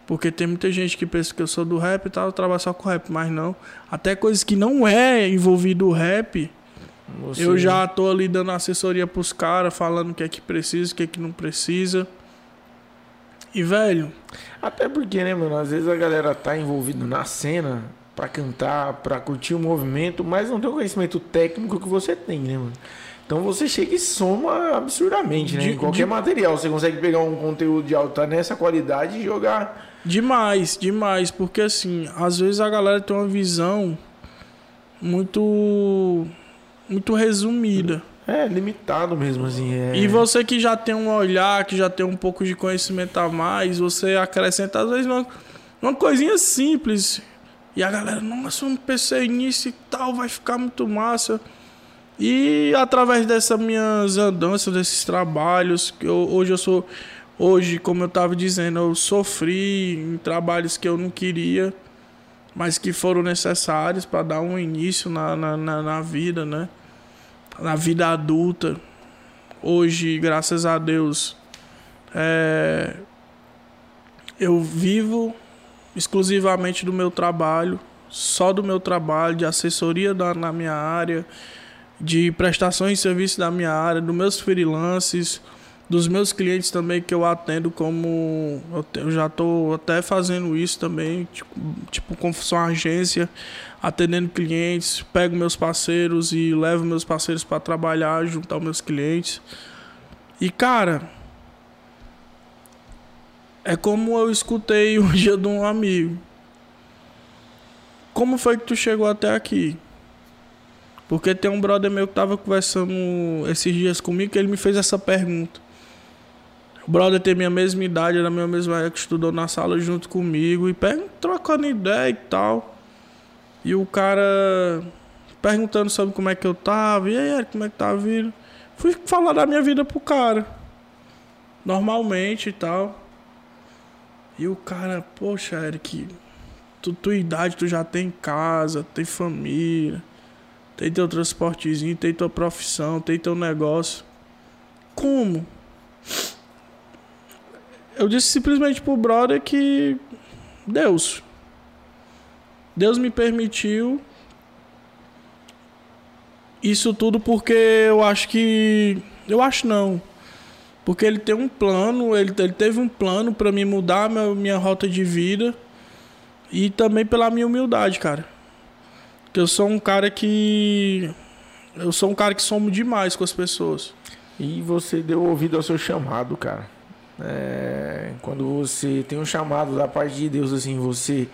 porque tem muita gente que pensa que eu sou do rap e tal, eu trabalho só com rap, mas não. Até coisas que não é envolvido o rap, você... eu já tô ali dando assessoria pros caras, falando o que é que precisa, o que é que não precisa. E, velho... Até porque, né, mano, às vezes a galera tá envolvida na cena pra cantar, pra curtir o movimento, mas não tem o conhecimento técnico que você tem, né, mano? Então você chega e soma absurdamente, né? De, em qualquer de... material. Você consegue pegar um conteúdo de alta nessa qualidade e jogar... Demais, demais. Porque, assim, às vezes a galera tem uma visão muito, muito resumida. É, limitado mesmo, assim. É... E você que já tem um olhar, que já tem um pouco de conhecimento a mais, você acrescenta, às vezes, uma, uma coisinha simples. E a galera, nossa, eu não pensei nisso e tal, vai ficar muito massa... E através dessas minhas andanças, desses trabalhos, eu, hoje eu sou. Hoje, como eu estava dizendo, eu sofri em trabalhos que eu não queria, mas que foram necessários para dar um início na, na, na, na vida, né? Na vida adulta. Hoje, graças a Deus, é, eu vivo exclusivamente do meu trabalho, só do meu trabalho, de assessoria da, na minha área, de prestações de serviço da minha área, dos meus freelances, dos meus clientes também que eu atendo, como eu já estou até fazendo isso também, tipo, tipo como sou uma agência, atendendo clientes, pego meus parceiros e levo meus parceiros para trabalhar, juntar os meus clientes. E, cara, é como eu escutei um dia de um amigo. Como foi que tu chegou até aqui? Porque tem um brother meu que tava conversando esses dias comigo, que ele me fez essa pergunta. O brother tem minha mesma idade, era a minha mesma época, que estudou na sala junto comigo, e trocando ideia e tal. E o cara perguntando sobre como é que eu tava, e aí, como é que tá a vida? Fui falar da minha vida pro cara, normalmente e tal. E o cara, poxa, Eric, tu, tua idade, tu já tem casa, tem família... Tem teu transportezinho, tem tua profissão, tem teu negócio. Como? Eu disse simplesmente pro brother que... Deus. Deus me permitiu Isso tudo porque eu acho que... Eu acho não. Porque ele tem um plano, ele, ele teve um plano pra me mudar minha, minha rota de vida. E também pela minha humildade, cara. Porque eu sou um cara que... Eu sou um cara que somo demais com as pessoas. E você deu ouvido ao seu chamado, cara. É... Quando você tem um chamado da parte de Deus, assim, você...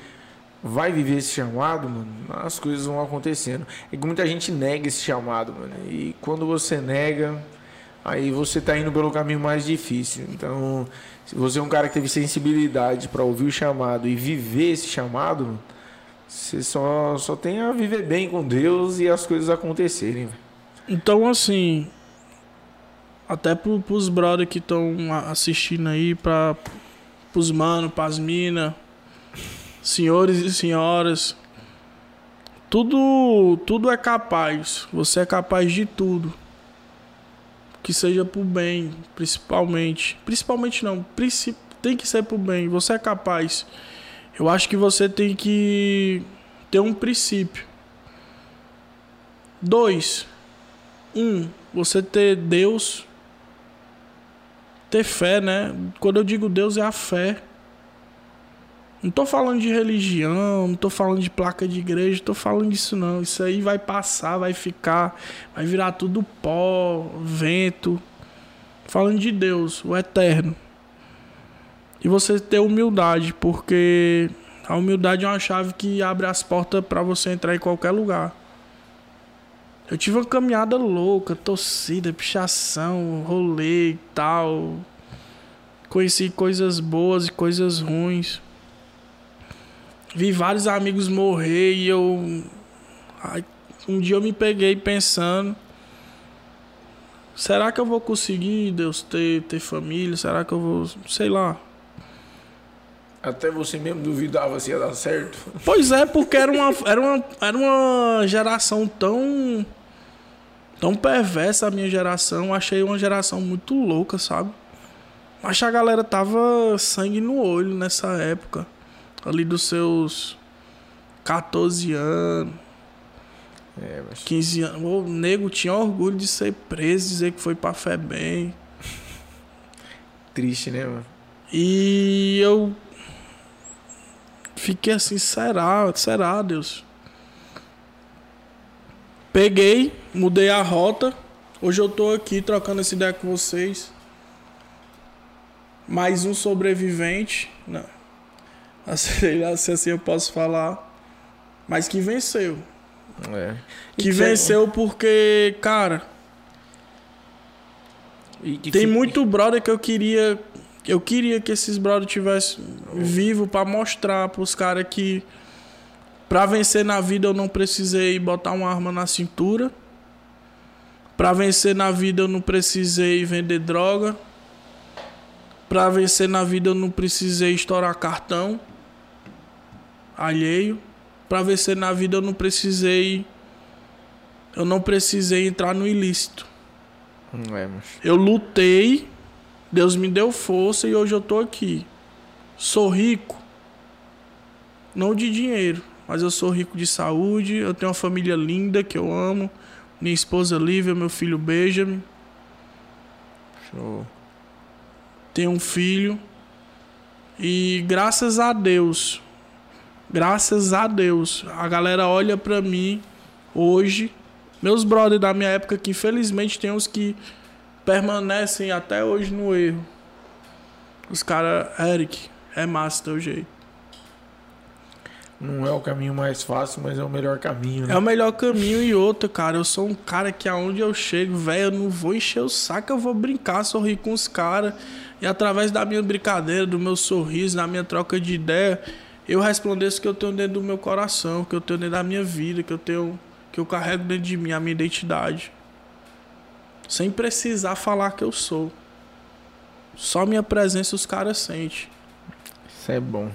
vai viver esse chamado, mano, as coisas vão acontecendo. É que muita gente nega esse chamado, mano. E quando você nega, aí você tá indo pelo caminho mais difícil. Então, se você é um cara que teve sensibilidade para ouvir o chamado e viver esse chamado, mano, você só, só tem a viver bem com Deus e as coisas acontecerem, velho. Então, assim, até pro, pros brothers que estão assistindo aí, pra, pros manos, pras minas... Senhores e senhoras, tudo, tudo é capaz. Você é capaz de tudo. Que seja pro bem, principalmente. Principalmente não, tem que ser pro bem. Você é capaz. Eu acho que você tem que ter um princípio. Dois. Um, você ter Deus. Ter fé, né? Quando eu digo Deus, é a fé. Não tô falando de religião, não tô falando de placa de igreja, não tô falando disso não. Isso aí vai passar, vai ficar, vai virar tudo pó, vento. Falando de Deus, o eterno. E você ter humildade, porque a humildade é uma chave que abre as portas pra você entrar em qualquer lugar. Eu tive uma caminhada louca, torcida, pichação, rolê e tal. Conheci coisas boas e coisas ruins. Vi vários amigos morrer e eu... Ai, um dia eu me peguei pensando... Será que eu vou conseguir, Deus, ter, ter família? Será que eu vou... Sei lá. Até você mesmo duvidava se ia dar certo? Pois é, porque era uma, era uma, era uma geração tão... Tão perversa a minha geração. Achei uma geração muito louca, sabe? Mas a galera tava sangue no olho nessa época. Ali dos seus quatorze anos, é, mas... quinze anos. O nego tinha orgulho de ser preso, dizer que foi pra Febem. Triste, né, mano? E eu fiquei assim, será? Será, Deus? Peguei, mudei a rota. Hoje eu tô aqui trocando essa ideia com vocês. Mais um sobrevivente. Não. Se assim eu posso falar. Mas que venceu. É. Que então... venceu porque, cara... E que tem que... muito brother que eu queria... Eu queria que esses brothers tivessem vivo pra mostrar pros caras que... Pra vencer na vida eu não precisei botar uma arma na cintura. Pra vencer na vida eu não precisei vender droga. Pra vencer na vida eu não precisei estourar cartão alheio. Pra vencer na vida eu não precisei... Eu não precisei entrar no ilícito. Não é, mas... Eu lutei, Deus me deu força e hoje eu tô aqui. Sou rico. Não de dinheiro, mas eu sou rico de saúde. Eu tenho uma família linda que eu amo. Minha esposa Lívia, meu filho Benjamin. Show. Tenho um filho. E graças a Deus... Graças a Deus, a galera olha pra mim hoje. Meus brothers da minha época, que infelizmente tem uns que permanecem até hoje no erro. Os caras, Eric, é massa teu jeito. Não é o caminho mais fácil, mas é o melhor caminho, né? É o melhor caminho. E outro, cara, eu sou um cara que aonde eu chego, velho, eu não vou encher o saco, eu vou brincar, sorrir com os caras. E através da minha brincadeira, do meu sorriso, da minha troca de ideia, eu resplandeço o que eu tenho dentro do meu coração, o que eu tenho dentro da minha vida, que eu tenho, que eu carrego dentro de mim, a minha identidade. Sem precisar falar que eu sou. Só minha presença os caras sentem. Isso é bom.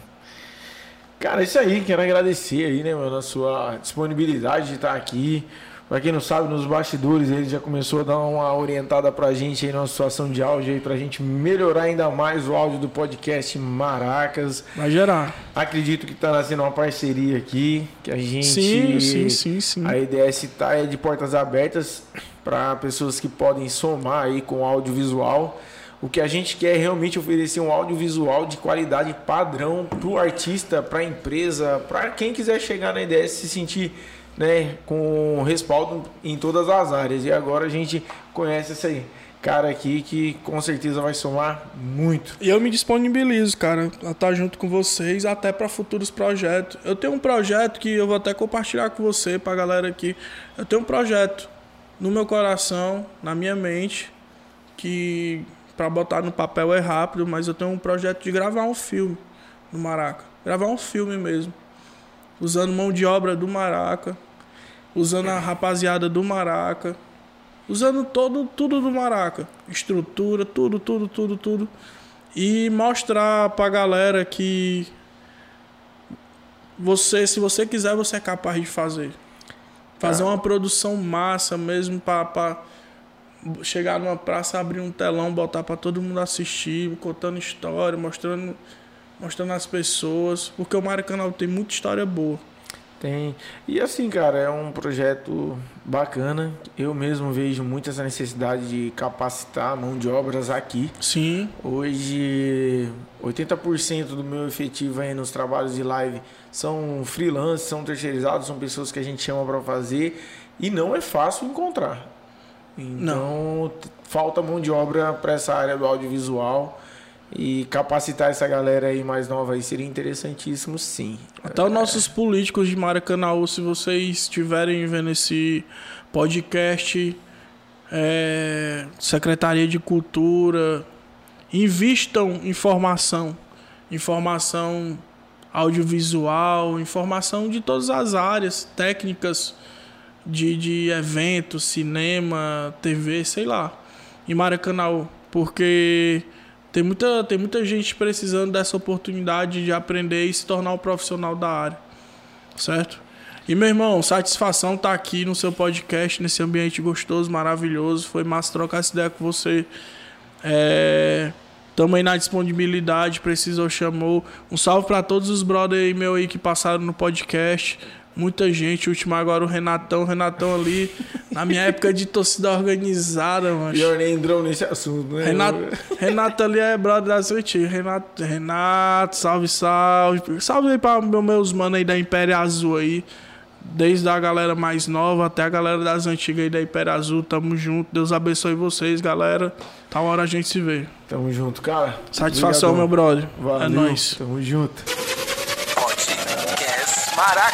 Cara, é isso aí. Quero agradecer aí, né, mano, a sua disponibilidade de estar aqui. Para quem não sabe, nos bastidores ele já começou a dar uma orientada para a gente aí na situação de áudio, para a gente melhorar ainda mais o áudio do podcast Maracas. Vai gerar. Acredito que está nascendo uma parceria aqui, que a gente... Sim, sim, sim, sim. A E D S está de portas abertas para pessoas que podem somar aí com audiovisual. O que a gente quer é realmente oferecer um audiovisual de qualidade padrão para o artista, para a empresa, para quem quiser chegar na E D S e se sentir, né, com respaldo em todas as áreas. E agora a gente conhece esse cara aqui que com certeza vai somar muito. E eu me disponibilizo, cara, a estar junto com vocês até para futuros projetos. Eu tenho um projeto que eu vou até compartilhar com você, para a galera aqui. Eu tenho um projeto no meu coração, na minha mente, que... Pra botar no papel é rápido, mas eu tenho um projeto de gravar um filme no Maraca. Gravar um filme mesmo. Usando mão de obra do Maraca. Usando a rapaziada do Maraca. Usando todo, tudo do Maraca. Estrutura, tudo, tudo, tudo, tudo. E mostrar pra galera que... Você, se você quiser, você é capaz de fazer. Fazer uma produção massa mesmo pra... pra chegar numa praça, abrir um telão, botar pra todo mundo assistir, contando história, mostrando, mostrando as pessoas. Porque o Maracanau tem muita história boa. Tem. E assim, cara, é um projeto bacana. Eu mesmo vejo muito essa necessidade de capacitar mão de obras aqui. Sim. Hoje, oitenta por cento do meu efetivo aí nos trabalhos de live são freelancers, são terceirizados, são pessoas que a gente chama pra fazer. E não é fácil encontrar. Então, não. Falta mão de obra para essa área do audiovisual. E capacitar essa galera aí mais nova aí seria interessantíssimo, sim. Até é. Os nossos políticos de Maracanã, se vocês estiverem vendo esse podcast, é, Secretaria de Cultura, invistam em formação. Informação audiovisual, informação de todas as áreas técnicas. De, de eventos, cinema, T V, sei lá, em Maracanã, porque tem muita, tem muita gente precisando dessa oportunidade de aprender e se tornar um profissional da área, certo? E, meu irmão, satisfação estar aqui no seu podcast, nesse ambiente gostoso, maravilhoso. Foi massa trocar essa ideia com você. É... Tamo aí na disponibilidade, precisou, chamou. Um salve para todos os brothers aí, meu aí, que passaram no podcast. Muita gente, última agora o Renatão, o Renatão ali, na minha época de torcida organizada, mano. Pior nem entrou nesse assunto, né? Renato, Renato ali é brother da sua tia. Renato, Renato, salve, salve. Salve aí pra meus manos aí da Império Azul aí. Desde a galera mais nova até a galera das antigas aí da Império Azul. Tamo junto. Deus abençoe vocês, galera. Tá uma hora a gente se vê. Tamo junto, cara. Satisfação, obrigado, meu brother. Valeu, é nóis. Tamo junto. Maraca.